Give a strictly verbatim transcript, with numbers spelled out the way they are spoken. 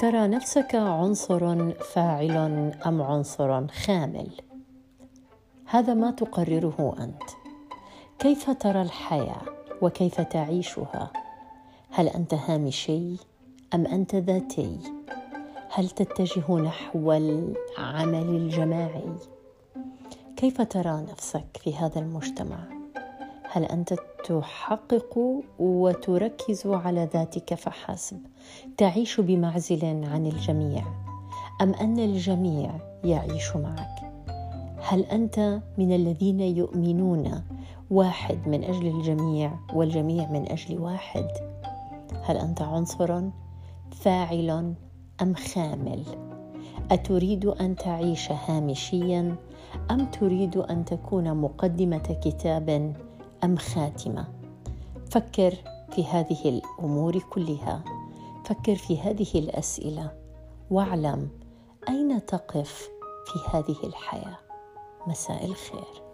ترى نفسك عنصر فاعل أم عنصر خامل؟ هذا ما تقرره أنت. كيف ترى الحياة وكيف تعيشها؟ هل أنت هامشي أم أنت ذاتي؟ هل تتجه نحو العمل الجماعي؟ كيف ترى نفسك في هذا المجتمع؟ هل أنت تحقق وتركز على ذاتك فحسب، تعيش بمعزل عن الجميع، أم أن الجميع يعيش معك؟ هل أنت من الذين يؤمنون واحد من أجل الجميع والجميع من أجل واحد؟ هل أنت عنصر فاعل أم خامل؟ أتريد أن تعيش هامشياً أم تريد أن تكون مقدمة كتاب أم خاتمة؟ فكر في هذه الأمور كلها، فكر في هذه الأسئلة، واعلم أين تقف في هذه الحياة. مساء الخير.